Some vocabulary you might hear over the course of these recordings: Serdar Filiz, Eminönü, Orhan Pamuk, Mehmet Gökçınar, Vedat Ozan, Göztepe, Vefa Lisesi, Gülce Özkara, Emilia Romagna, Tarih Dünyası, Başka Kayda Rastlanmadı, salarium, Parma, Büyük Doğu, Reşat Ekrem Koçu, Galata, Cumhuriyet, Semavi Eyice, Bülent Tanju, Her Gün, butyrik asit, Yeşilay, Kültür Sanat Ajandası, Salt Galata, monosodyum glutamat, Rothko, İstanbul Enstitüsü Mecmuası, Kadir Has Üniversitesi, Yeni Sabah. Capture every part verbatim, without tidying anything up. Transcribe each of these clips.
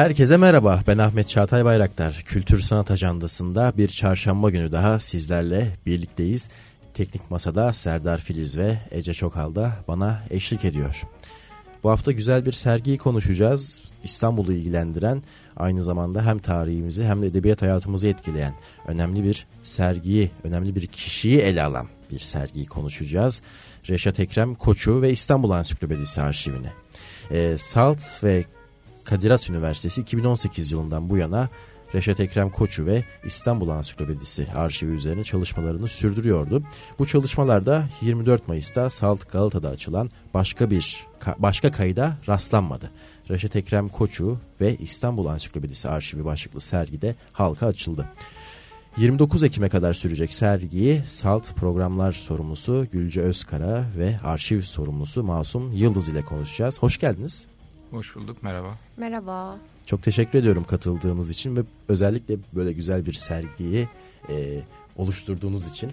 Herkese merhaba, ben Ahmet Çağatay Bayraktar. Kültür Sanat Ajandası'nda bir çarşamba günü daha sizlerle birlikteyiz. Teknik Masa'da Serdar Filiz ve Ece Çokal da bana eşlik ediyor. Bu hafta güzel bir sergiyi konuşacağız. İstanbul'u ilgilendiren, aynı zamanda hem tarihimizi hem de edebiyat hayatımızı etkileyen önemli bir sergiyi, önemli bir kişiyi ele alan bir sergiyi konuşacağız. Reşat Ekrem Koçu ve İstanbul Ansiklopedisi arşivini. E, Salt ve Kadir Has Üniversitesi iki bin on sekiz yılından bu yana Reşat Ekrem Koçu ve İstanbul Ansiklopedisi arşivi üzerine çalışmalarını sürdürüyordu. Bu çalışmalarda yirmi dört Mayıs'ta Salt Galata'da açılan başka bir başka kayda rastlanmadı. Reşat Ekrem Koçu ve İstanbul Ansiklopedisi arşivi başlıklı sergide halka açıldı. yirmi dokuz Ekim'e kadar sürecek sergiyi Salt Programlar Sorumlusu Gülce Özkara ve Arşiv Sorumlusu Masum Yıldız ile konuşacağız. Hoş geldiniz. Hoş bulduk, merhaba. Merhaba. Çok teşekkür ediyorum katıldığınız için ve özellikle böyle güzel bir sergiyi e, oluşturduğunuz için.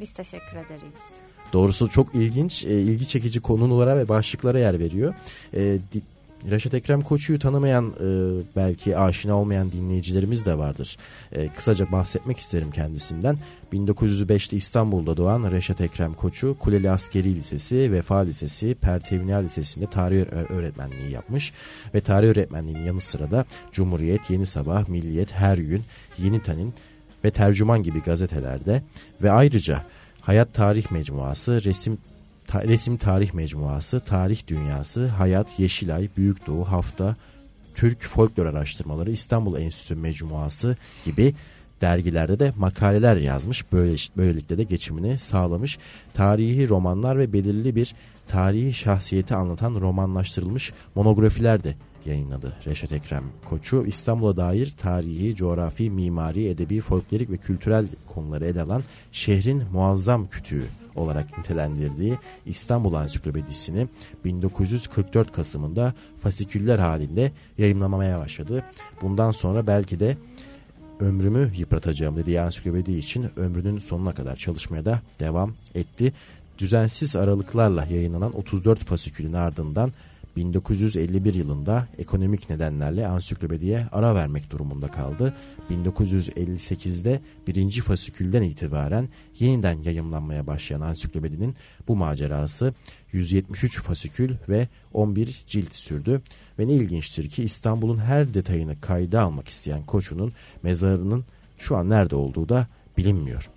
Biz teşekkür ederiz. Doğrusu çok ilginç, e, ilgi çekici konulara ve başlıklara yer veriyor. E, Reşat Ekrem Koçu'yu tanımayan, e, belki aşina olmayan dinleyicilerimiz de vardır. E, kısaca bahsetmek isterim kendisinden. bin dokuz yüz beşte İstanbul'da doğan Reşat Ekrem Koçu, Kuleli Askeri Lisesi, Vefa Lisesi, Pertevniyal Lisesi'nde tarih öğretmenliği yapmış ve tarih öğretmenliğinin yanı sıra da Cumhuriyet, Yeni Sabah, Milliyet, Her Gün, Yeni Tanin ve Tercüman gibi gazetelerde ve ayrıca Hayat Tarih Mecmuası, Resim Ta- Resim-Tarih Mecmuası, Tarih Dünyası, Hayat, Yeşilay, Büyük Doğu, Hafta, Türk Folklor Araştırmaları, İstanbul Enstitüsü Mecmuası gibi dergilerde de makaleler yazmış. Böyle, böylelikle de geçimini sağlamış. Tarihi romanlar ve belirli bir tarihi şahsiyeti anlatan romanlaştırılmış monografiler de yayınladı Reşat Ekrem Koçu. İstanbul'a dair tarihi, coğrafi, mimari, edebi, folklorik ve kültürel konuları ele alan şehrin muazzam kütüğü olarak nitelendirdiği İstanbul Ansiklopedisi'ni bin dokuz yüz kırk dört Kasım'ında fasiküller halinde yayımlamaya başladı. Bundan sonra belki de ömrümü yıpratacağım dediği ansiklopedi için ömrünün sonuna kadar çalışmaya da devam etti. Düzensiz aralıklarla yayınlanan otuz dört fasikülün ardından bin dokuz yüz elli bir yılında ekonomik nedenlerle ansiklopediye ara vermek durumunda kaldı. bin dokuz yüz elli sekizde birinci fasikülden itibaren yeniden yayımlanmaya başlayan ansiklopedinin bu macerası yüz yetmiş üç fasikül ve on bir cilt sürdü. Ve ne ilginçtir ki İstanbul'un her detayını kayda almak isteyen Koçu'nun mezarının şu an nerede olduğu da bilinmiyor.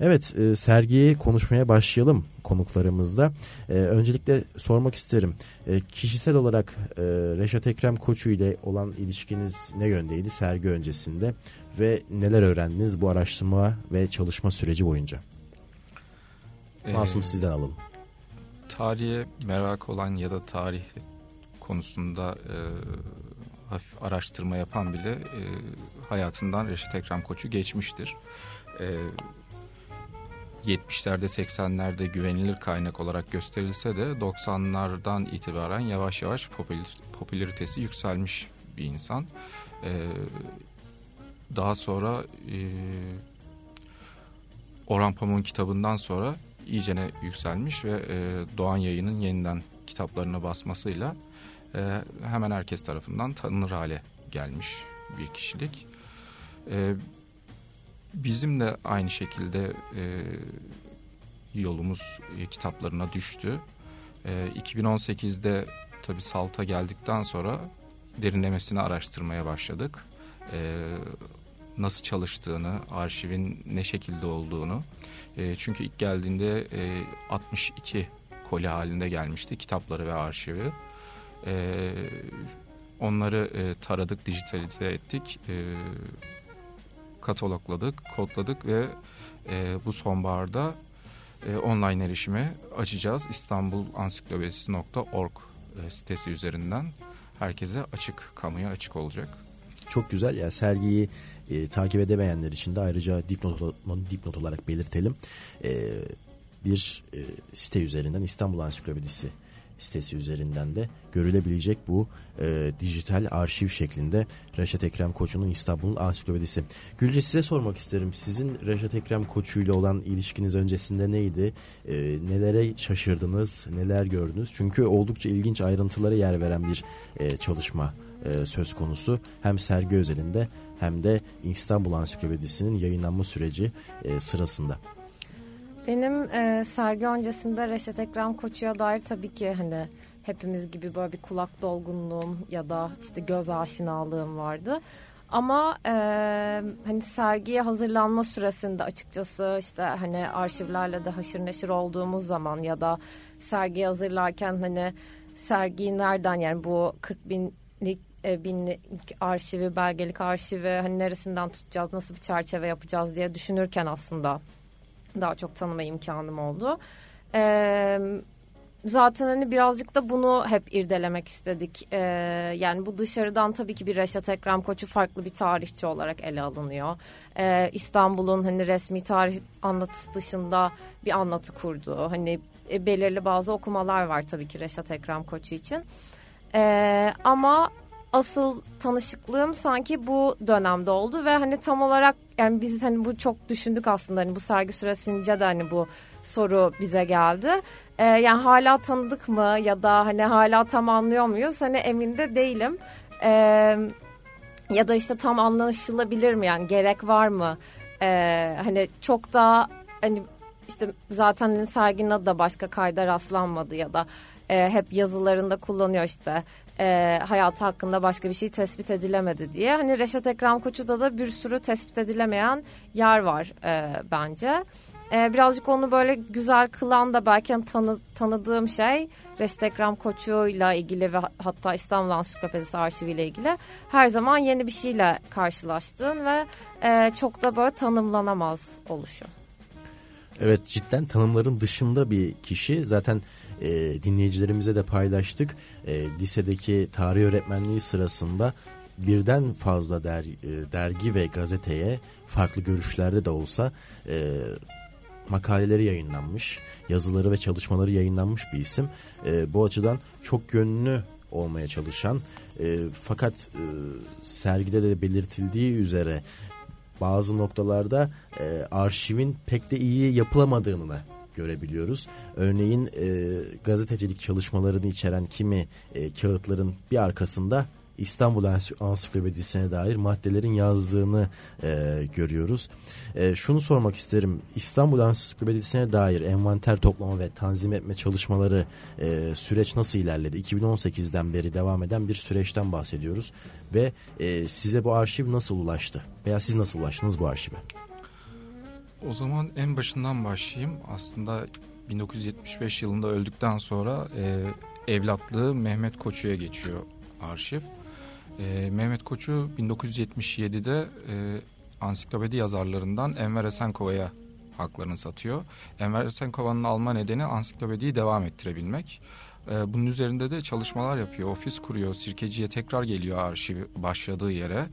Evet, sergiyi konuşmaya başlayalım konuklarımızla. Öncelikle sormak isterim. Kişisel olarak Reşat Ekrem Koçu ile olan ilişkiniz ne yöndeydi sergi öncesinde ve neler öğrendiniz bu araştırma ve çalışma süreci boyunca? Masum, ee, sizden alalım. Tarihe merak olan ya da tarih konusunda e, hafif araştırma yapan bile e, hayatından Reşat Ekrem Koçu geçmiştir. E, yetmişlerde seksenlerde güvenilir kaynak olarak gösterilse de doksanlardan itibaren yavaş yavaş popülaritesi yükselmiş bir insan. Ee, daha sonra e, Orhan Pamuk'un kitabından sonra iyicene yükselmiş ve e, Doğan Yayın'ın yeniden kitaplarına basmasıyla e, hemen herkes tarafından tanınır hale gelmiş bir kişilik. E, Bizim de aynı şekilde e, yolumuz e, kitaplarına düştü. E, iki bin on sekizde tabii Salt'a geldikten sonra derinlemesine araştırmaya başladık. E, nasıl çalıştığını, arşivin ne şekilde olduğunu. E, çünkü ilk geldiğinde e, altmış iki koli halinde gelmişti kitapları ve arşivi. E, onları e, taradık, dijitalize ettik. E, katalogladık, kodladık ve e, bu sonbaharda e, online erişime açacağız. İstanbul Ansiklopedisi nokta org e, sitesi üzerinden herkese açık, kamuya açık olacak. Çok güzel. Ya sergiyi e, takip edemeyenler için de ayrıca dipnot, dipnot olarak belirtelim. E, bir e, site üzerinden, İstanbul Ansiklopedisi sitesi üzerinden de görülebilecek bu e, dijital arşiv şeklinde Reşat Ekrem Koçu'nun İstanbul Ansiklopedisi. Gülce, size sormak isterim. Sizin Reşat Ekrem Koçu ile olan ilişkiniz öncesinde neydi? E, nelere şaşırdınız? Neler gördünüz? Çünkü oldukça ilginç ayrıntılara yer veren bir e, çalışma e, söz konusu. Hem sergi özelinde hem de İstanbul Ansiklopedisi'nin yayınlanma süreci e, sırasında. Benim e, sergi öncesinde Reşat Ekrem Koçu'ya dair tabii ki hani hepimiz gibi böyle bir kulak dolgunluğum ya da işte göz aşinalığım vardı. Ama e, hani sergiye hazırlanma süresinde açıkçası işte hani arşivlerle de haşır neşir olduğumuz zaman ya da sergiyi hazırlarken hani sergiyi nereden, yani bu kırk binlik e, binlik arşivi, belgelik arşivi hani neresinden tutacağız, nasıl bir çerçeve yapacağız diye düşünürken aslında daha çok tanıma imkanım oldu. Ee, zaten hani birazcık da bunu hep irdelemek istedik. Ee, yani bu dışarıdan tabii ki bir Reşat Ekrem Koçu farklı bir tarihçi olarak ele alınıyor. Ee, İstanbul'un hani resmi tarih anlatısı dışında bir anlatı kurduğu, hani belirli bazı okumalar var tabii ki Reşat Ekrem Koçu için. Ee, ama asıl tanışıklığım sanki bu dönemde oldu ve hani tam olarak yani biz hani bu çok düşündük aslında, hani bu sergi süresince de hani bu soru bize geldi. Ee, yani hala tanıdık mı ya da hani hala tam anlıyor muyuz? Hani emin de değilim. Ee, ya da işte tam anlaşılabilir mi, yani gerek var mı? Ee, hani çok daha hani işte zaten serginin adı da Başka Kayda Rastlanmadı ya da e, hep yazılarında kullanıyor işte. E, hayatı hakkında başka bir şey tespit edilemedi diye. Hani Reşat Ekrem Koçu'da da bir sürü tespit edilemeyen yer var e, bence. E, birazcık onu böyle güzel kılan da belki tanı, tanıdığım şey Reşat Ekrem Koçu'yla ilgili ve hatta İstanbul Ansiklopedisi arşiviyle ilgili her zaman yeni bir şeyle karşılaştığın ve e, çok da böyle tanımlanamaz oluşu. Evet, cidden tanımların dışında bir kişi. Zaten e, dinleyicilerimize de paylaştık. E, lisedeki tarih öğretmenliği sırasında birden fazla der, e, dergi ve gazeteye farklı görüşlerde de olsa e, makaleleri yayınlanmış, yazıları ve çalışmaları yayınlanmış bir isim. E, bu açıdan çok yönlü olmaya çalışan e, fakat e, sergide de belirtildiği üzere bazı noktalarda e, arşivin pek de iyi yapılamadığını görebiliyoruz. Örneğin e, gazetecilik çalışmalarını içeren kimi e, kağıtların bir arkasında İstanbul Ansiklopedisi'ne dair maddelerin yazdığını e, görüyoruz. E, şunu sormak isterim. İstanbul Ansiklopedisi'ne dair envanter toplama ve tanzim etme çalışmaları e, süreç nasıl ilerledi? iki bin on sekizden beri devam eden bir süreçten bahsediyoruz. Ve e, size bu arşiv nasıl ulaştı? Veya siz nasıl ulaştınız bu arşive? O zaman en başından başlayayım. Aslında bin dokuz yüz yetmiş beş yılında öldükten sonra e, evlatlığı Mehmet Koçu'ya geçiyor arşiv. E, Mehmet Koçu bin dokuz yüz yetmiş yedide e, ansiklopedi yazarlarından Enver Esenkova'ya haklarını satıyor. Enver Esenkova'nın alma nedeni ansiklopediyi devam ettirebilmek. E, bunun üzerinde de çalışmalar yapıyor, ofis kuruyor. Sirkeci'ye tekrar geliyor arşiv başladığı yere,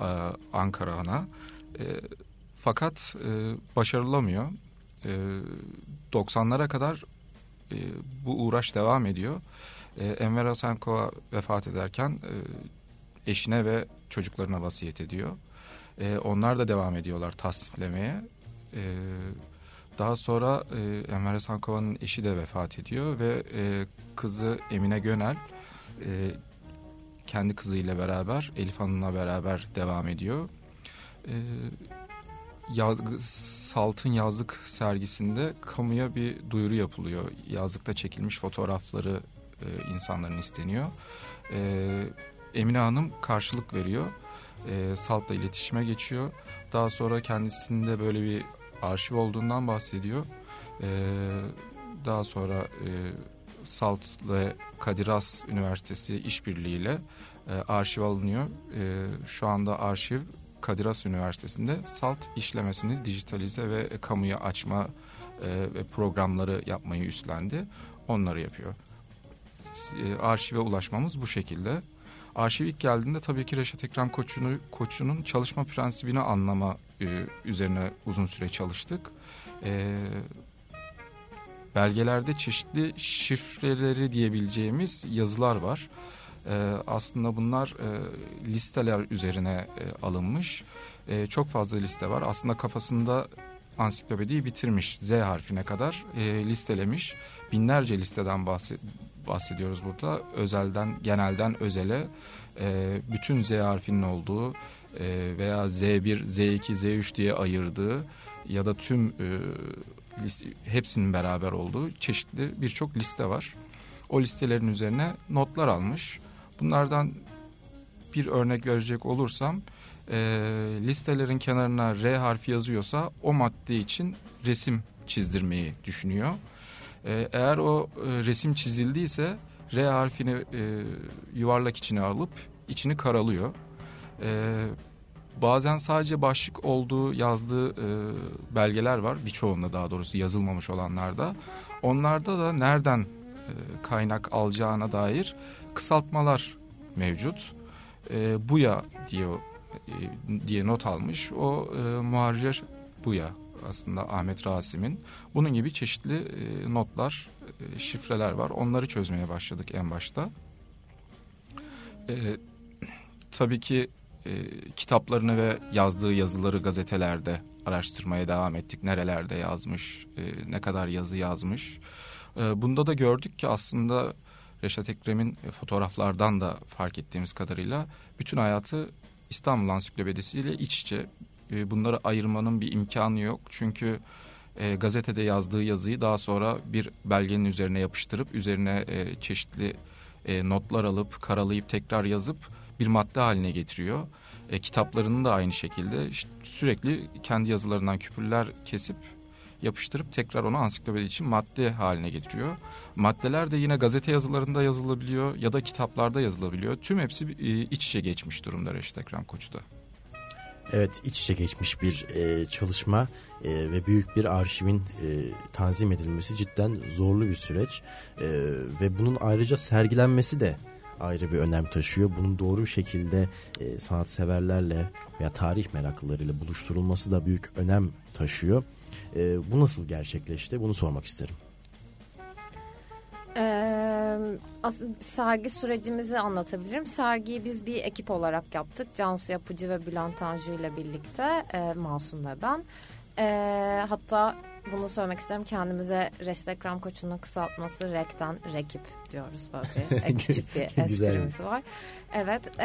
e, Ankara'na. E, fakat e, başarılamıyor. E, doksanlara kadar e, bu uğraş devam ediyor. E, Enver Esenkova vefat ederken e, eşine ve çocuklarına vasiyet ediyor. E, onlar da devam ediyorlar tasniflemeye. E, daha sonra e, Enver Esenkova'nın eşi de vefat ediyor ve e, kızı Emine Gönel e, kendi kızıyla beraber, Elif Hanım'la beraber devam ediyor. E, yaz, Salt'ın yazlık sergisinde kamuya bir duyuru yapılıyor. Yazlıkta çekilmiş fotoğrafları insanların isteniyor. Ee, Emine Hanım karşılık veriyor. Ee, Salt'la iletişime geçiyor. Daha sonra kendisinde böyle bir arşiv olduğundan bahsediyor. Ee, daha sonra e, Salt ve Kadir Has Üniversitesi işbirliğiyle e, arşiv alınıyor. E, şu anda arşiv Kadir Has Üniversitesi'nde Salt işlemesini dijitalize ve e, kamuya açma e, ve programları yapmayı üstlendi. Onları yapıyor. Arşive ulaşmamız bu şekilde. Arşiv ilk geldiğinde tabii ki Reşat Ekrem Koçu'nun, Koçu'nun çalışma prensibini anlama üzerine uzun süre çalıştık. E, belgelerde çeşitli şifreleri diyebileceğimiz yazılar var. E, aslında bunlar e, listeler üzerine e, alınmış. E, çok fazla liste var. Aslında kafasında ansiklopediyi bitirmiş. Z harfine kadar e, listelemiş. Binlerce listeden bahsediyoruz. bahsediyoruz burada. Özelden, genelden özele e, bütün Z harfinin olduğu e, veya Z bir, Z iki, Z üç diye ayırdığı ya da tüm e, liste, hepsinin beraber olduğu çeşitli birçok liste var. O listelerin üzerine notlar almış. Bunlardan bir örnek verecek olursam e, listelerin kenarına R harfi yazıyorsa o madde için resim çizdirmeyi düşünüyor. E, eğer o e, resim çizildiyse R harfini e, yuvarlak içine alıp içini karalıyor. E, bazen sadece başlık olduğu yazdığı e, belgeler var. Birçoğunda, daha doğrusu yazılmamış olanlarda. Onlarda da nereden e, kaynak alacağına dair kısaltmalar mevcut. E, buya diye, e, diye not almış. O e, muharrir buya, aslında Ahmet Rasim'in. Bunun gibi çeşitli e, notlar, e, şifreler var. Onları çözmeye başladık en başta. E, tabii ki e, kitaplarını ve yazdığı yazıları gazetelerde araştırmaya devam ettik. Nerelerde yazmış, e, ne kadar yazı yazmış. E, bunda da gördük ki aslında Reşat Ekrem'in fotoğraflardan da fark ettiğimiz kadarıyla bütün hayatı İstanbul Ansiklopedisi ile iç içe. Bunları ayırmanın bir imkanı yok. Çünkü e, gazetede yazdığı yazıyı daha sonra bir belgenin üzerine yapıştırıp üzerine e, çeşitli e, notlar alıp karalayıp tekrar yazıp bir madde haline getiriyor. E, kitaplarını da aynı şekilde işte sürekli kendi yazılarından küpürler kesip yapıştırıp tekrar onu ansiklopedi için madde haline getiriyor. Maddeler de yine gazete yazılarında yazılabiliyor ya da kitaplarda yazılabiliyor. Tüm hepsi e, iç içe geçmiş durumda Reşat Ekrem Koçu'da. Evet, iç içe geçmiş bir e, çalışma e, ve büyük bir arşivin e, tanzim edilmesi cidden zorlu bir süreç e, ve bunun ayrıca sergilenmesi de ayrı bir önem taşıyor. Bunun doğru bir şekilde e, sanatseverlerle veya tarih meraklılarıyla buluşturulması da büyük önem taşıyor. E, bu nasıl gerçekleşti? Bunu sormak isterim. Ee, sergi sürecimizi anlatabilirim. Sergiyi biz bir ekip olarak yaptık. Cansu Yapıcı ve Bülent Tanju ile birlikte, e, Masum ve ben. E, hatta bunu söylemek isterim, kendimize Reşat Ekrem Koçu'nun kısaltması R E K'ten Rekip diyoruz, böyle bir küçük bir esprimiz var. Evet, e,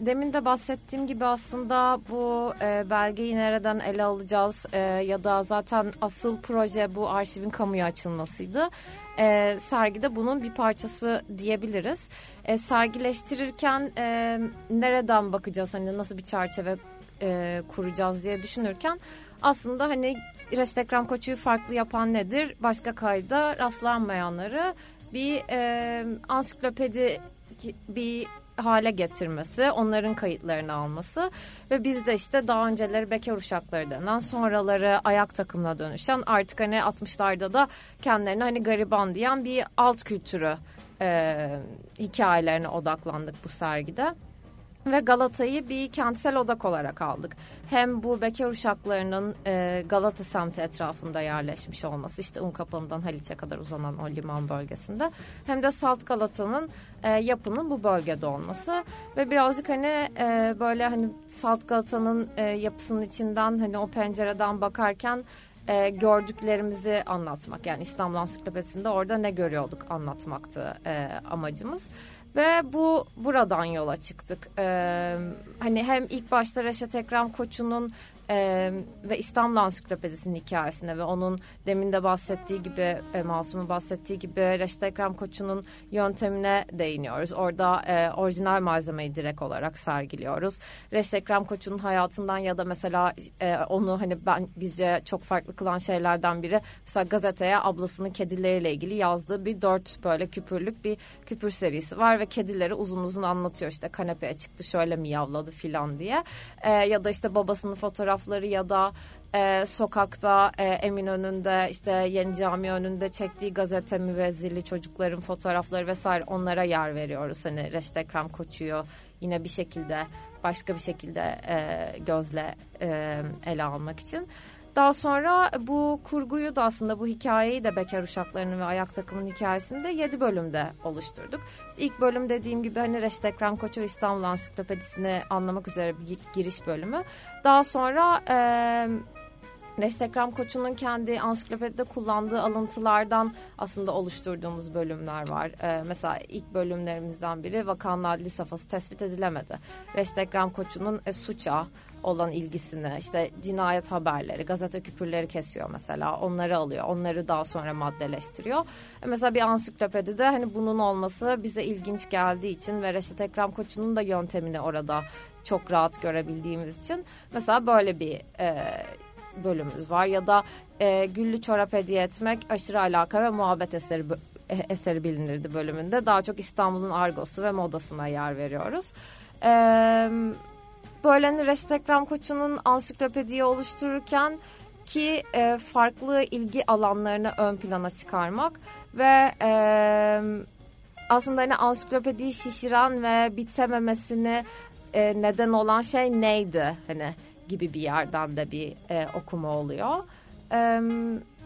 demin de bahsettiğim gibi aslında bu e, belgeyi nereden ele alacağız e, ya da zaten asıl proje bu arşivin kamuya açılmasıydı. E, sergide bunun bir parçası diyebiliriz. E, sergileştirirken e, nereden bakacağız, hani nasıl bir çerçeve e, kuracağız diye düşünürken aslında hani Reşat Ekrem Koçu'yu farklı yapan nedir? Başka kayda rastlanmayanları bir e, ansiklopedi bir hale getirmesi, onların kayıtlarını alması ve biz de işte daha önceleri bekar uşakları denen, sonraları ayak takımına dönüşen, artık hani altmışlarda da kendilerine hani gariban diyen bir alt kültürü e, hikayelerine odaklandık bu sergide. Ve Galata'yı bir kentsel odak olarak aldık. Hem bu bekar uşaklarının e, Galata semti etrafında yerleşmiş olması, işte Unkapanı'dan Haliç'e kadar uzanan o liman bölgesinde, hem de Salt Galata'nın e, yapının bu bölgede olması ve birazcık hani e, böyle hani Salt Galata'nın e, yapısının içinden, hani o pencereden bakarken E, gördüklerimizi anlatmak, yani İstanbul Ansiklopedisi'nde orada ne görüyorduk anlatmaktı e, amacımız ve bu buradan yola çıktık. E, hani hem ilk başta Reşat Ekrem Koçu'nun e, ve İstanbul Ansiklopedisi'nin hikayesine ve onun demin de bahsettiği gibi e, Masum'un bahsettiği gibi Reşat Ekrem Koçu'nun yöntemine değiniyoruz. Orada e, orijinal malzemeyi direkt olarak sergiliyoruz. Reşat Ekrem Koçu'nun hayatından ya da mesela e, onu hani ben bizce çok farklı kılan şeylerden biri, mesela gazeteye ablasının kedileriyle ilgili yazdığı bir dört böyle küpürlük bir küpür serisi var ve kedileri uzun uzun anlatıyor, işte kanepeye çıktı şöyle miyavladı filan diye e, ya da işte babasının fotoğrafları ya da Ee, sokakta e, Eminönü'nde, işte Yeni Cami önünde çektiği gazete müvezzili çocukların fotoğrafları vesaire, onlara yer veriyoruz. Hani Reşat Ekrem Koçu'yu yine bir şekilde, başka bir şekilde e, gözle e, ele almak için. Daha sonra bu kurguyu da, aslında bu hikayeyi de bekar uşaklarının ve ayak takımının hikayesini de yedi bölümde oluşturduk. İşte ilk bölüm dediğim gibi hani Reşat Ekrem Koçu ve İstanbul Ansiklopedisi'ni anlamak üzere bir giriş bölümü. Daha sonra E, Reşat Ekrem Koçu'nun kendi ansiklopedide kullandığı alıntılardan aslında oluşturduğumuz bölümler var. Ee, mesela ilk bölümlerimizden biri vakanın adli safhası tespit edilemedi. Reşat Ekrem Koçu'nun e, suça olan ilgisini, işte cinayet haberleri, gazete küpürleri kesiyor mesela. Onları alıyor. Onları daha sonra maddeleştiriyor. E, mesela bir ansiklopedide hani bunun olması bize ilginç geldiği için ve Reşat Ekrem Koçu'nun da yöntemini orada çok rahat görebildiğimiz için mesela böyle bir e, bölümümüz var. Ya da e, güllü çorap hediye etmek aşırı alaka ve muhabbet eseri eseri bilinirdi bölümünde. Daha çok İstanbul'un argosu ve modasına yer veriyoruz. E, böyle hani Reşat Ekrem Koçu'nun ansiklopediyi oluştururken ki e, farklı ilgi alanlarını ön plana çıkarmak ve e, aslında hani ansiklopediyi şişiren ve bitememesini e, neden olan şey neydi? Hani gibi bir yerden de bir e, okuma oluyor. E,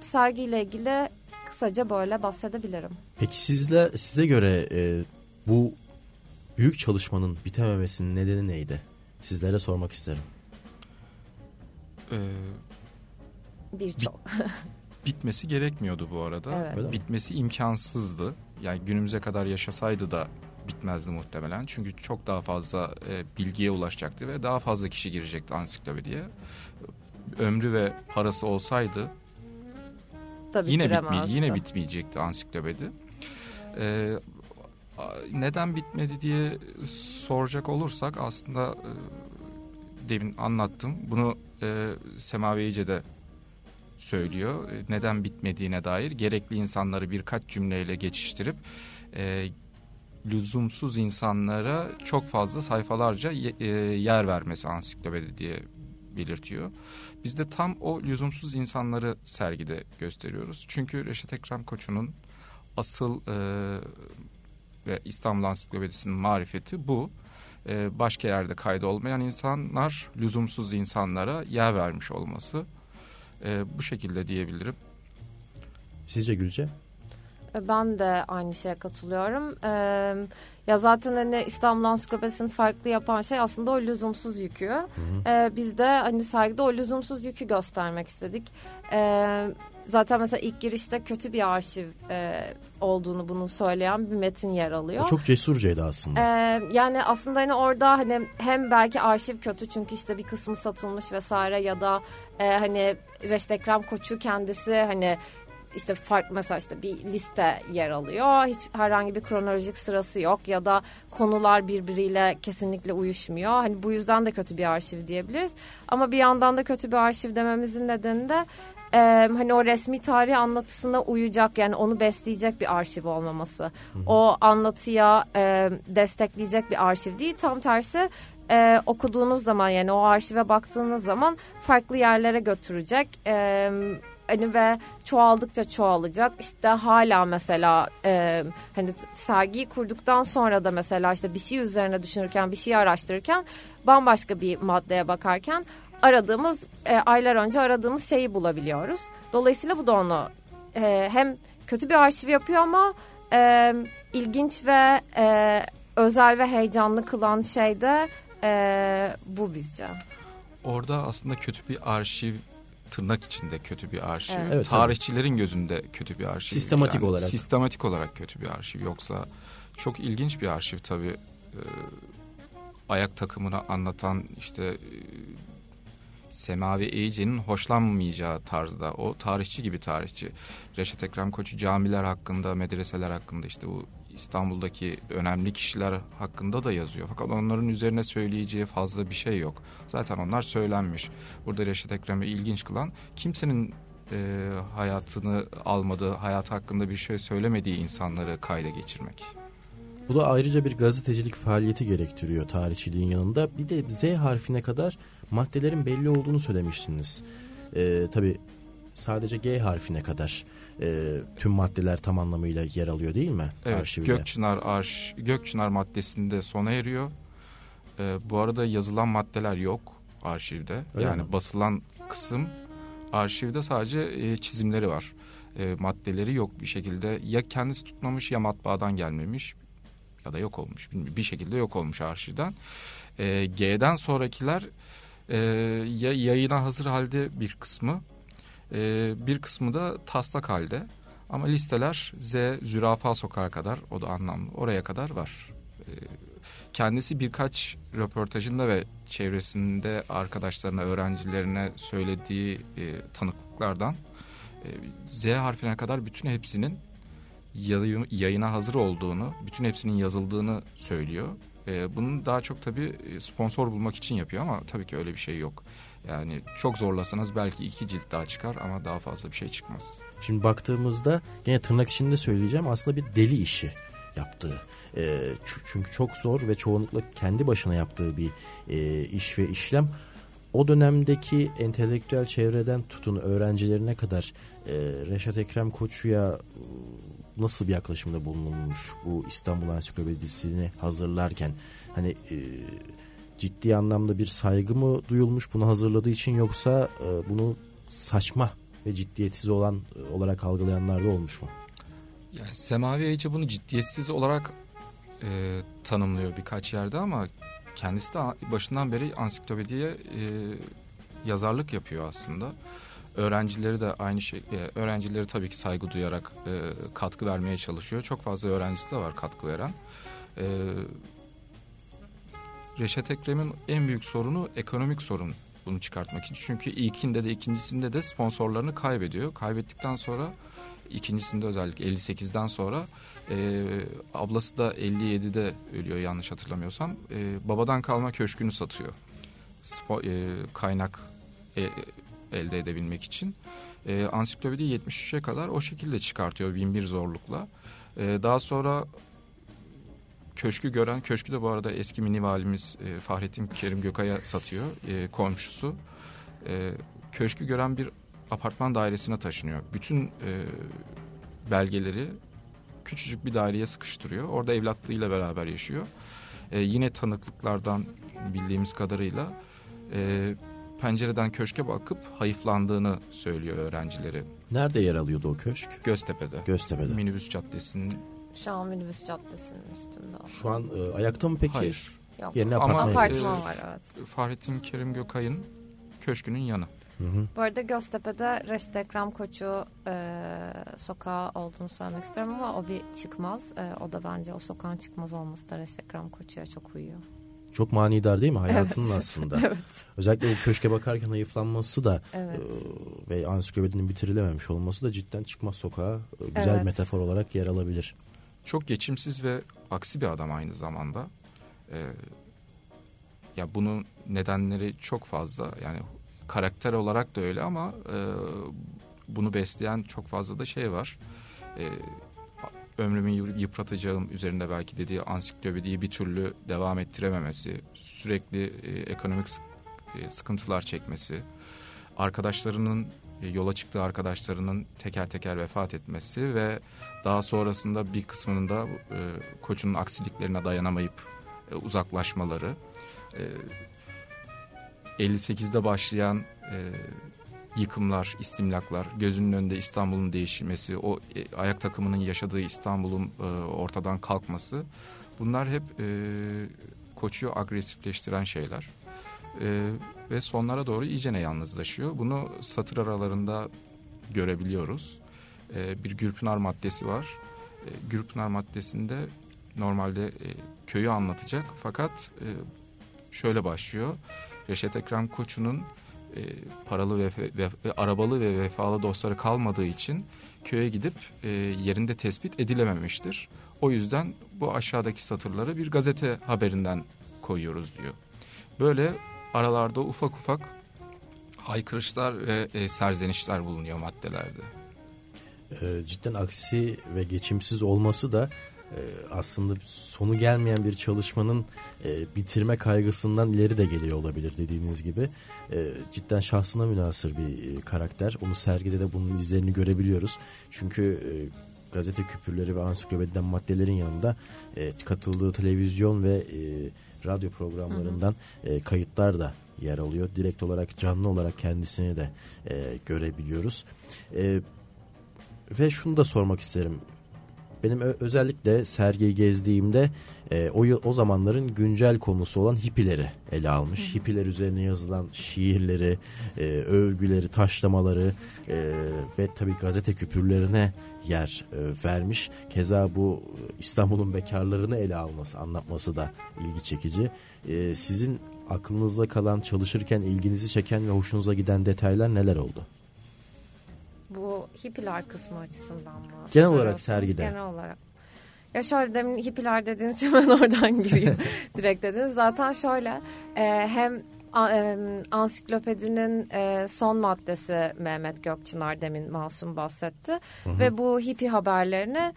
sergiyle ilgili kısaca böyle bahsedebilirim. Peki sizle size göre e, bu büyük çalışmanın bitememesinin nedeni neydi? Sizlere sormak isterim. Ee, Birçok. Bit, bitmesi gerekmiyordu bu arada. Evet. Bitmesi imkansızdı. Yani günümüze kadar yaşasaydı da bitmezdi muhtemelen. Çünkü çok daha fazla e, bilgiye ulaşacaktı ve daha fazla kişi girecekti ansiklopediye. Ömrü ve parası olsaydı tabii yine, bitme, yine bitmeyecekti ansiklopedi. E, neden bitmedi diye soracak olursak aslında e, demin anlattım. Bunu e, Semavi Eyice de söylüyor. E, neden bitmediğine dair gerekli insanları birkaç cümleyle geçiştirip E, lüzumsuz insanlara çok fazla sayfalarca yer vermesi ansiklopedi diye belirtiyor. Biz de tam o lüzumsuz insanları sergide gösteriyoruz. Çünkü Reşat Ekrem Koçu'nun asıl e, ve İstanbul Ansiklopedisi'nin marifeti bu. E, başka yerde kaydı olmayan insanlar lüzumsuz insanlara yer vermiş olması. E, bu şekilde diyebilirim. Sizce Gülce? Ben de aynı şeye katılıyorum. Ee, ya zaten hani İstanbul Ansiklopedisi'ni farklı yapan şey aslında o lüzumsuz yükü. Hı hı. Ee, biz de hani sergide o lüzumsuz yükü göstermek istedik. Ee, zaten mesela ilk girişte kötü bir arşiv e, olduğunu bunu söyleyen bir metin yer alıyor. O çok cesurcaydı aslında. Ee, yani aslında hani orada hani hem belki arşiv kötü çünkü işte bir kısmı satılmış vesaire ya da e, hani Reşat Ekrem Koçu kendisi hani İşte farklı mesela işte bir liste yer alıyor. Hiç herhangi bir kronolojik sırası yok ya da konular birbiriyle kesinlikle uyuşmuyor. Hani bu yüzden de kötü bir arşiv diyebiliriz. Ama bir yandan da kötü bir arşiv dememizin nedeni de e, hani o resmi tarih anlatısına uyacak yani onu besleyecek bir arşiv olmaması. Hı-hı. O anlatıya e, destekleyecek bir arşiv değil. Tam tersi. Ee, okuduğunuz zaman yani o arşive baktığınız zaman farklı yerlere götürecek ee, hani ve çoğaldıkça çoğalacak işte hala mesela e, hani sergiyi kurduktan sonra da mesela işte bir şey üzerine düşünürken bir şey araştırırken bambaşka bir maddeye bakarken aradığımız e, aylar önce aradığımız şeyi bulabiliyoruz dolayısıyla bu da onu e, hem kötü bir arşiv yapıyor ama e, ilginç ve e, özel ve heyecanlı kılan şey de Ee, bu bizce. Orada aslında kötü bir arşiv, tırnak içinde kötü bir arşiv. Evet, tarihçilerin tabii gözünde kötü bir arşiv. Sistematik yani, olarak. Sistematik olarak kötü bir arşiv. Yoksa çok ilginç bir arşiv tabii. Ee, ayak takımını anlatan işte e, Semavi Eyice'nin hoşlanmayacağı tarzda. O tarihçi gibi tarihçi. Reşat Ekrem Koçu camiler hakkında, medreseler hakkında işte bu İstanbul'daki önemli kişiler hakkında da yazıyor. Fakat onların üzerine söyleyeceği fazla bir şey yok. Zaten onlar söylenmiş. Burada Reşat Ekrem'i ilginç kılan kimsenin e, hayatını almadığı, hayatı hakkında bir şey söylemediği insanları kayda geçirmek. Bu da ayrıca bir gazetecilik faaliyeti gerektiriyor tarihçiliğin yanında. Bir de Z harfine kadar maddelerin belli olduğunu söylemiştiniz. E, tabii sadece G harfine kadar e, tüm maddeler tam anlamıyla yer alıyor değil mi? Evet, arşivde. Gökçınar, arş, Gökçınar maddesinde sona eriyor. E, bu arada yazılan maddeler yok arşivde. Öyle yani mi? Basılan kısım arşivde sadece e, çizimleri var. E, maddeleri yok bir şekilde. Ya kendisi tutmamış ya matbaadan gelmemiş ya da yok olmuş. Bir şekilde yok olmuş arşivden. E, G'den sonrakiler e, ya yayına hazır halde bir kısmı E, bir kısmı da taslak halde. Ama listeler Z, Zürafa Sokağı kadar, o da anlamlı, oraya kadar var. E, kendisi birkaç röportajında ve çevresinde arkadaşlarına, öğrencilerine söylediği e, tanıklıklardan e, Z harfine kadar bütün hepsinin yayına hazır olduğunu, bütün hepsinin yazıldığını söylüyor. E, bunu daha çok tabii sponsor bulmak için yapıyor ama tabii ki öyle bir şey yok. Yani çok zorlasanız belki iki cilt daha çıkar ama daha fazla bir şey çıkmaz. Şimdi baktığımızda yine tırnak içinde söyleyeceğim, aslında bir deli işi yaptığı. E, çünkü çok zor ve çoğunlukla kendi başına yaptığı bir e, iş ve işlem. O dönemdeki entelektüel çevreden tutun öğrencilerine kadar e, Reşat Ekrem Koçu'ya e, nasıl bir yaklaşımda bulunulmuş bu İstanbul Ansiklopedisi'ni hazırlarken? Hani e, ciddi anlamda bir saygı mı duyulmuş bunu hazırladığı için, yoksa e, bunu saçma ve ciddiyetsiz olan e, olarak algılayanlar da olmuş mu? Yani Semavi Eyice bunu ciddiyetsiz olarak e, tanımlıyor birkaç yerde ama kendisi de başından beri ansiklopediye e, yazarlık yapıyor aslında. Öğrencileri de aynı şey, e, öğrencileri tabii ki saygı duyarak e, katkı vermeye çalışıyor. Çok fazla öğrencisi de var katkı veren. E, Reşat Ekrem'in en büyük sorunu ekonomik sorun, bunu çıkartmak için. Çünkü ilkinde de ikincisinde de sponsorlarını kaybediyor. Kaybettikten sonra, ikincisinde özellikle elli sekizden sonra e, ablası da elli yedide ölüyor yanlış hatırlamıyorsam. E, babadan kalma köşkünü satıyor. Spo, e, kaynak e, elde edebilmek için. E, Ansiklopediyi yetmiş üçe kadar o şekilde çıkartıyor, bin bir zorlukla. E, daha sonra köşkü gören, köşkü de bu arada eski mini valimiz e, Fahrettin Kerim Gökay'a satıyor, e, komşusu. E, köşkü gören bir apartman dairesine taşınıyor. Bütün e, belgeleri küçücük bir daireye sıkıştırıyor. Orada evlatlığıyla beraber yaşıyor. E, yine tanıklıklardan bildiğimiz kadarıyla e, pencereden köşke bakıp hayıflandığını söylüyor öğrencileri. Nerede yer alıyordu o köşk? Göztepe'de. Göztepe'de. Minibüs Caddesi'nin. Şu an Minibüs Caddesi'nin üstünde. Şu an e, ayakta mı peki? Hayır. Yerine apartman, apartman var, evet. Fahrettin Kerim Gökay'ın köşkünün yanı. Hı hı. Bu arada Göztepe'de Reşat Ekrem Koçu e, sokağı olduğunu söylemek istiyorum ama o bir çıkmaz. E, o da bence o sokağın çıkmaz olması da Reşat Ekrem Koçu'ya çok uyuyor. Çok manidar değil mi hayatının, evet, aslında? Evet. Özellikle bu köşke bakarken hayıflanması da, evet, e, ve ansiklopedinin bitirilememiş olması da cidden çıkmaz sokağa e, güzel, evet, metafor olarak yer alabilir. Çok geçimsiz ve aksi bir adam aynı zamanda. Ee, ya bunun nedenleri çok fazla. Yani karakter olarak da öyle ama e, bunu besleyen çok fazla da şey var. Ee, ömrümü yıpratacağım üzerinde belki dediği ansiklopediyi bir türlü devam ettirememesi, sürekli e, ekonomik e, sıkıntılar çekmesi, arkadaşlarının yola çıktığı arkadaşlarının teker teker vefat etmesi ve daha sonrasında bir kısmının da e, Koçu'nun aksiliklerine dayanamayıp e, uzaklaşmaları. E, elli sekizde başlayan e, yıkımlar, istimlaklar, gözünün önünde İstanbul'un değişmesi, o e, ayak takımının yaşadığı İstanbul'un e, ortadan kalkması, bunlar hep e, Koçu'yu agresifleştiren şeyler. Ee, ve sonlara doğru iyicene yalnızlaşıyor. Bunu satır aralarında görebiliyoruz. Ee, bir Gürpınar maddesi var. Ee, Gürpınar maddesinde normalde e, köyü anlatacak fakat e, şöyle başlıyor. Reşat Ekrem Koçu'nun e, paralı ve, ve, ve arabalı ve vefalı dostları kalmadığı için köye gidip e, yerinde tespit edilememiştir. O yüzden bu aşağıdaki satırları bir gazete haberinden koyuyoruz diyor. Böyle aralarda ufak ufak haykırışlar ve e, serzenişler bulunuyor maddelerde. E, cidden aksi ve geçimsiz olması da e, aslında sonu gelmeyen bir çalışmanın e, bitirme kaygısından ileri de geliyor olabilir, dediğiniz gibi. E, cidden şahsına münhasır bir e, karakter. Onu sergide de bunun izlerini görebiliyoruz. Çünkü E, gazete küpürleri ve ansiklopediden maddelerin yanında e, katıldığı televizyon ve e, radyo programlarından e, kayıtlar da yer alıyor. Direkt olarak, canlı olarak kendisini de e, görebiliyoruz. E, ve şunu da sormak isterim. Benim özellikle sergiyi gezdiğimde e, o, o zamanların güncel konusu olan hippileri ele almış. Hippiler üzerine yazılan şiirleri, e, övgüleri, taşlamaları e, ve tabii gazete küpürlerine yer e, vermiş. Keza bu İstanbul'un bekarlarını ele alması, anlatması da ilgi çekici. E, sizin aklınızda kalan, çalışırken ilginizi çeken ve hoşunuza giden detaylar neler oldu? Bu hippiler kısmı açısından mı? Genel olarak sergide. Genel olarak. Ya şöyle, demin hippiler dediğiniz için ben oradan gireyim. Direkt dediniz. Zaten şöyle, hem ansiklopedinin son maddesi Mehmet Gökçınar, demin Masum bahsetti. Hı hı. Ve bu hippie haberlerini,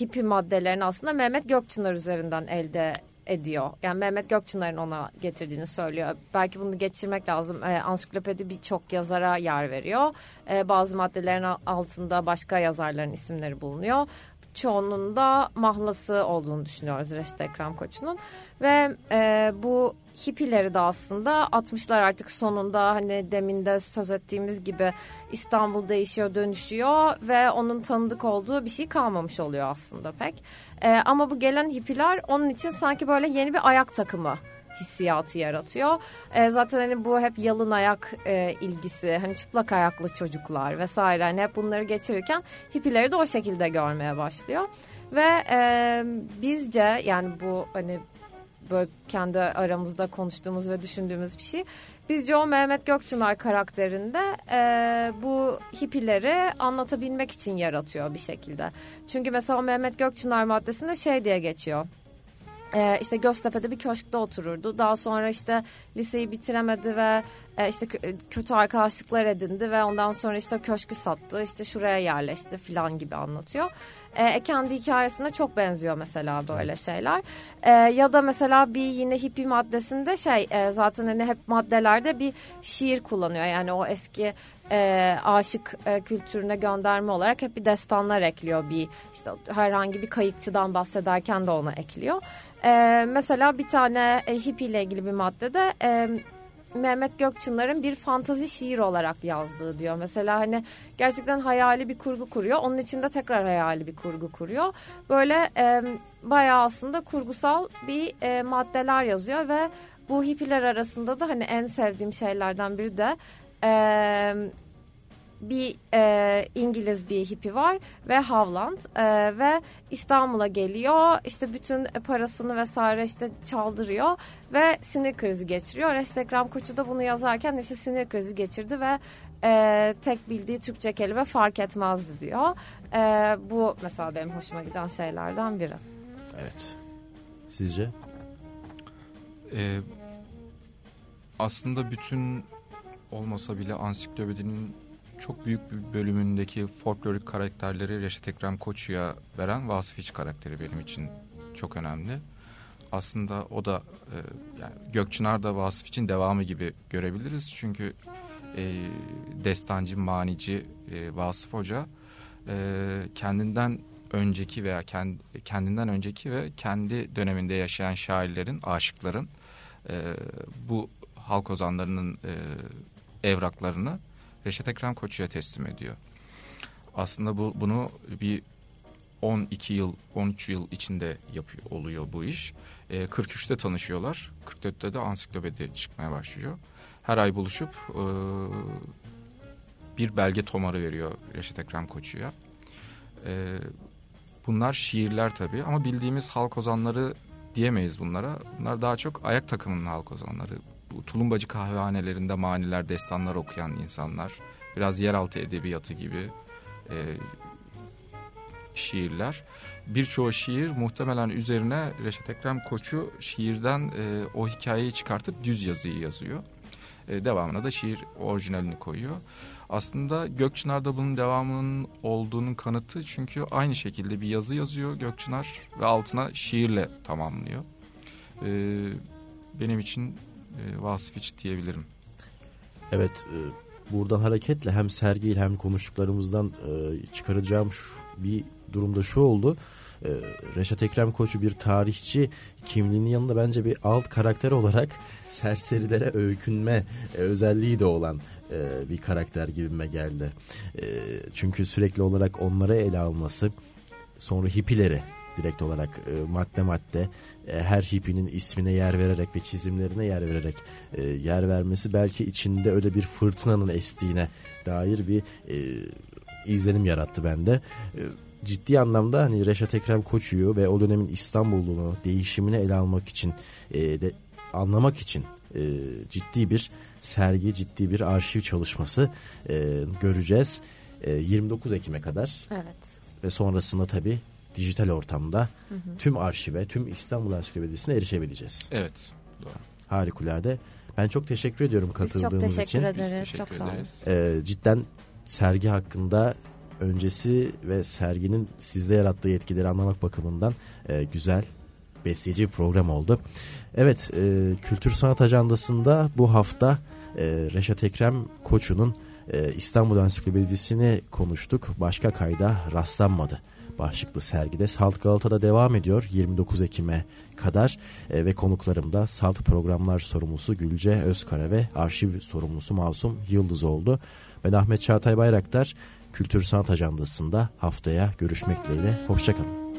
hippie maddelerini aslında Mehmet Gökçınar üzerinden elde ediyor. Yani Mehmet Gökçınar'ın ona getirdiğini söylüyor. Belki bunu geçirmek lazım. Ee, ansiklopedi birçok yazara yer veriyor. Ee, bazı maddelerin altında başka yazarların isimleri bulunuyor. Çoğunun da mahlası olduğunu düşünüyoruz Reşat Ekrem Koçu'nun. Ve e, bu hippileri de aslında altmışlar artık sonunda, hani demin de söz ettiğimiz gibi, İstanbul değişiyor, dönüşüyor ve onun tanıdık olduğu bir şey kalmamış oluyor aslında pek. E, ama bu gelen hippiler onun için sanki böyle yeni bir ayak takımı hissiyatı yaratıyor. E, zaten hani bu hep yalın ayak e, ilgisi, hani çıplak ayaklı çocuklar vesaire, hani hep bunları geçirirken hippileri de o şekilde görmeye başlıyor. Ve e, bizce, yani bu hani böyle kendi aramızda konuştuğumuz ve düşündüğümüz bir şey. Bizce o Mehmet Gökçınar karakterinde e, bu hippileri anlatabilmek için yaratıyor bir şekilde. Çünkü mesela Mehmet Gökçınar maddesinde şey diye geçiyor. Ee, işte Göztepe'de bir köşkte otururdu. Daha sonra işte liseyi bitiremedi ve e, işte kö- kötü arkadaşlıklar edindi ve ondan sonra işte köşkü sattı, işte şuraya yerleşti falan gibi anlatıyor. Ee, kendi hikayesine çok benziyor mesela böyle şeyler. Ee, ya da mesela bir yine hippie maddesinde şey e, zaten hani hep maddelerde bir şiir kullanıyor. Yani o eski E, aşık e, kültürüne gönderme olarak hep bir destanlar ekliyor, bir işte herhangi bir kayıkçıdan bahsederken de ona ekliyor. E, mesela bir tane e, hippie ile ilgili bir maddede e, Mehmet Gökçınar'ın bir fantazi şiir olarak yazdığı diyor. Mesela hani gerçekten hayali bir kurgu kuruyor. Onun içinde tekrar hayali bir kurgu kuruyor. Böyle e, bayağı aslında kurgusal bir e, maddeler yazıyor ve bu hippiler arasında da hani en sevdiğim şeylerden biri de Ee, bir e, İngiliz bir hippie var ve Havland e, ve İstanbul'a geliyor, işte bütün parasını vesaire işte çaldırıyor ve sinir krizi geçiriyor. Reşat Ekrem Koçu da bunu yazarken işte sinir krizi geçirdi ve e, tek bildiği Türkçe kelime fark etmezdi diyor. E, bu mesela benim hoşuma giden şeylerden biri. Evet. Sizce? Ee, aslında bütün olmasa bile ansiklopedinin çok büyük bir bölümündeki folklorik karakterleri Reşat Ekrem Koçu'ya veren Vasıf Hiç karakteri benim için çok önemli. Aslında o da e, yani Gökçınar da Vasıf için devamı gibi görebiliriz. Çünkü e, destancı, manici e, Vasıf Hoca e, kendinden önceki veya kend, kendinden önceki ve kendi döneminde yaşayan şairlerin, aşıkların e, bu halk ozanlarının e, evraklarını Reşat Ekrem Koçu'ya teslim ediyor. Aslında bu bunu bir on iki yıl, on üç yıl içinde yapıyor, oluyor bu iş. E, kırk üçte tanışıyorlar. kırk dörtte de ansiklopedi çıkmaya başlıyor. Her ay buluşup e, bir belge tomarı veriyor Reşat Ekrem Koçu'ya. E, bunlar şiirler tabii ama bildiğimiz halk ozanları diyemeyiz bunlara. Bunlar daha çok ayak takımının halk ozanları. Tulumbacı kahvehanelerinde maniler, destanlar okuyan insanlar, biraz yeraltı edebiyatı gibi e, şiirler. Birçoğu şiir muhtemelen üzerine Reşat Ekrem Koçu şiirden e, o hikayeyi çıkartıp düz yazıyı yazıyor. E, devamına da şiir orijinalini koyuyor. Aslında Gökçınar'da bunun devamının olduğunun kanıtı, çünkü aynı şekilde bir yazı yazıyor Gökçınar ve altına şiirle tamamlıyor. E, benim için Vasıf Hiç diyebilirim. Evet, buradan hareketle hem sergiyle hem konuştuklarımızdan çıkaracağım bir durumda şu oldu. e, Reşat Ekrem Koçu bir tarihçi kimliğinin yanında bence bir alt karakter olarak serserilere öykünme e, özelliği de olan e, bir karakter gibime geldi. E, çünkü sürekli olarak onları ele alması, sonra hippileri direkt olarak e, madde madde e, her hippinin ismine yer vererek ve çizimlerine yer vererek e, yer vermesi belki içinde öyle bir fırtınanın estiğine dair bir e, izlenim yarattı bende. E, ciddi anlamda hani Reşat Ekrem Koçu'yu ve o dönemin İstanbul'unu, değişimini ele almak için e, de, anlamak için e, ciddi bir sergi, ciddi bir arşiv çalışması e, göreceğiz. E, yirmi dokuz Ekim'e kadar. Evet. Ve sonrasında tabii dijital ortamda hı hı. tüm arşive, tüm İstanbul Ansiklopedisi'ne erişebileceğiz. Evet. Doğru. Harikulade. Ben çok teşekkür ediyorum katıldığınız için. Biz çok teşekkür için. ederiz. Teşekkür çok sağ olun. Ee, cidden sergi hakkında öncesi ve serginin sizde yarattığı etkileri anlamak bakımından e, güzel, besleyici bir program oldu. Evet, e, Kültür Sanat Ajandası'nda bu hafta e, Reşat Ekrem Koçu'nun e, İstanbul Ansiklopedisi'ni konuştuk. Başka kayda rastlanmadı başlıklı sergide Salt Galata'da devam ediyor yirmi dokuz Ekim'e kadar e, ve konuklarım da Salt Programlar Sorumlusu Gülce Özkara ve Arşiv Sorumlusu Masum Yıldız oldu. Ben Ahmet Çağatay Bayraktar. Kültür Sanat Ajandası'nda haftaya görüşmek dileğiyle. Hoşçakalın.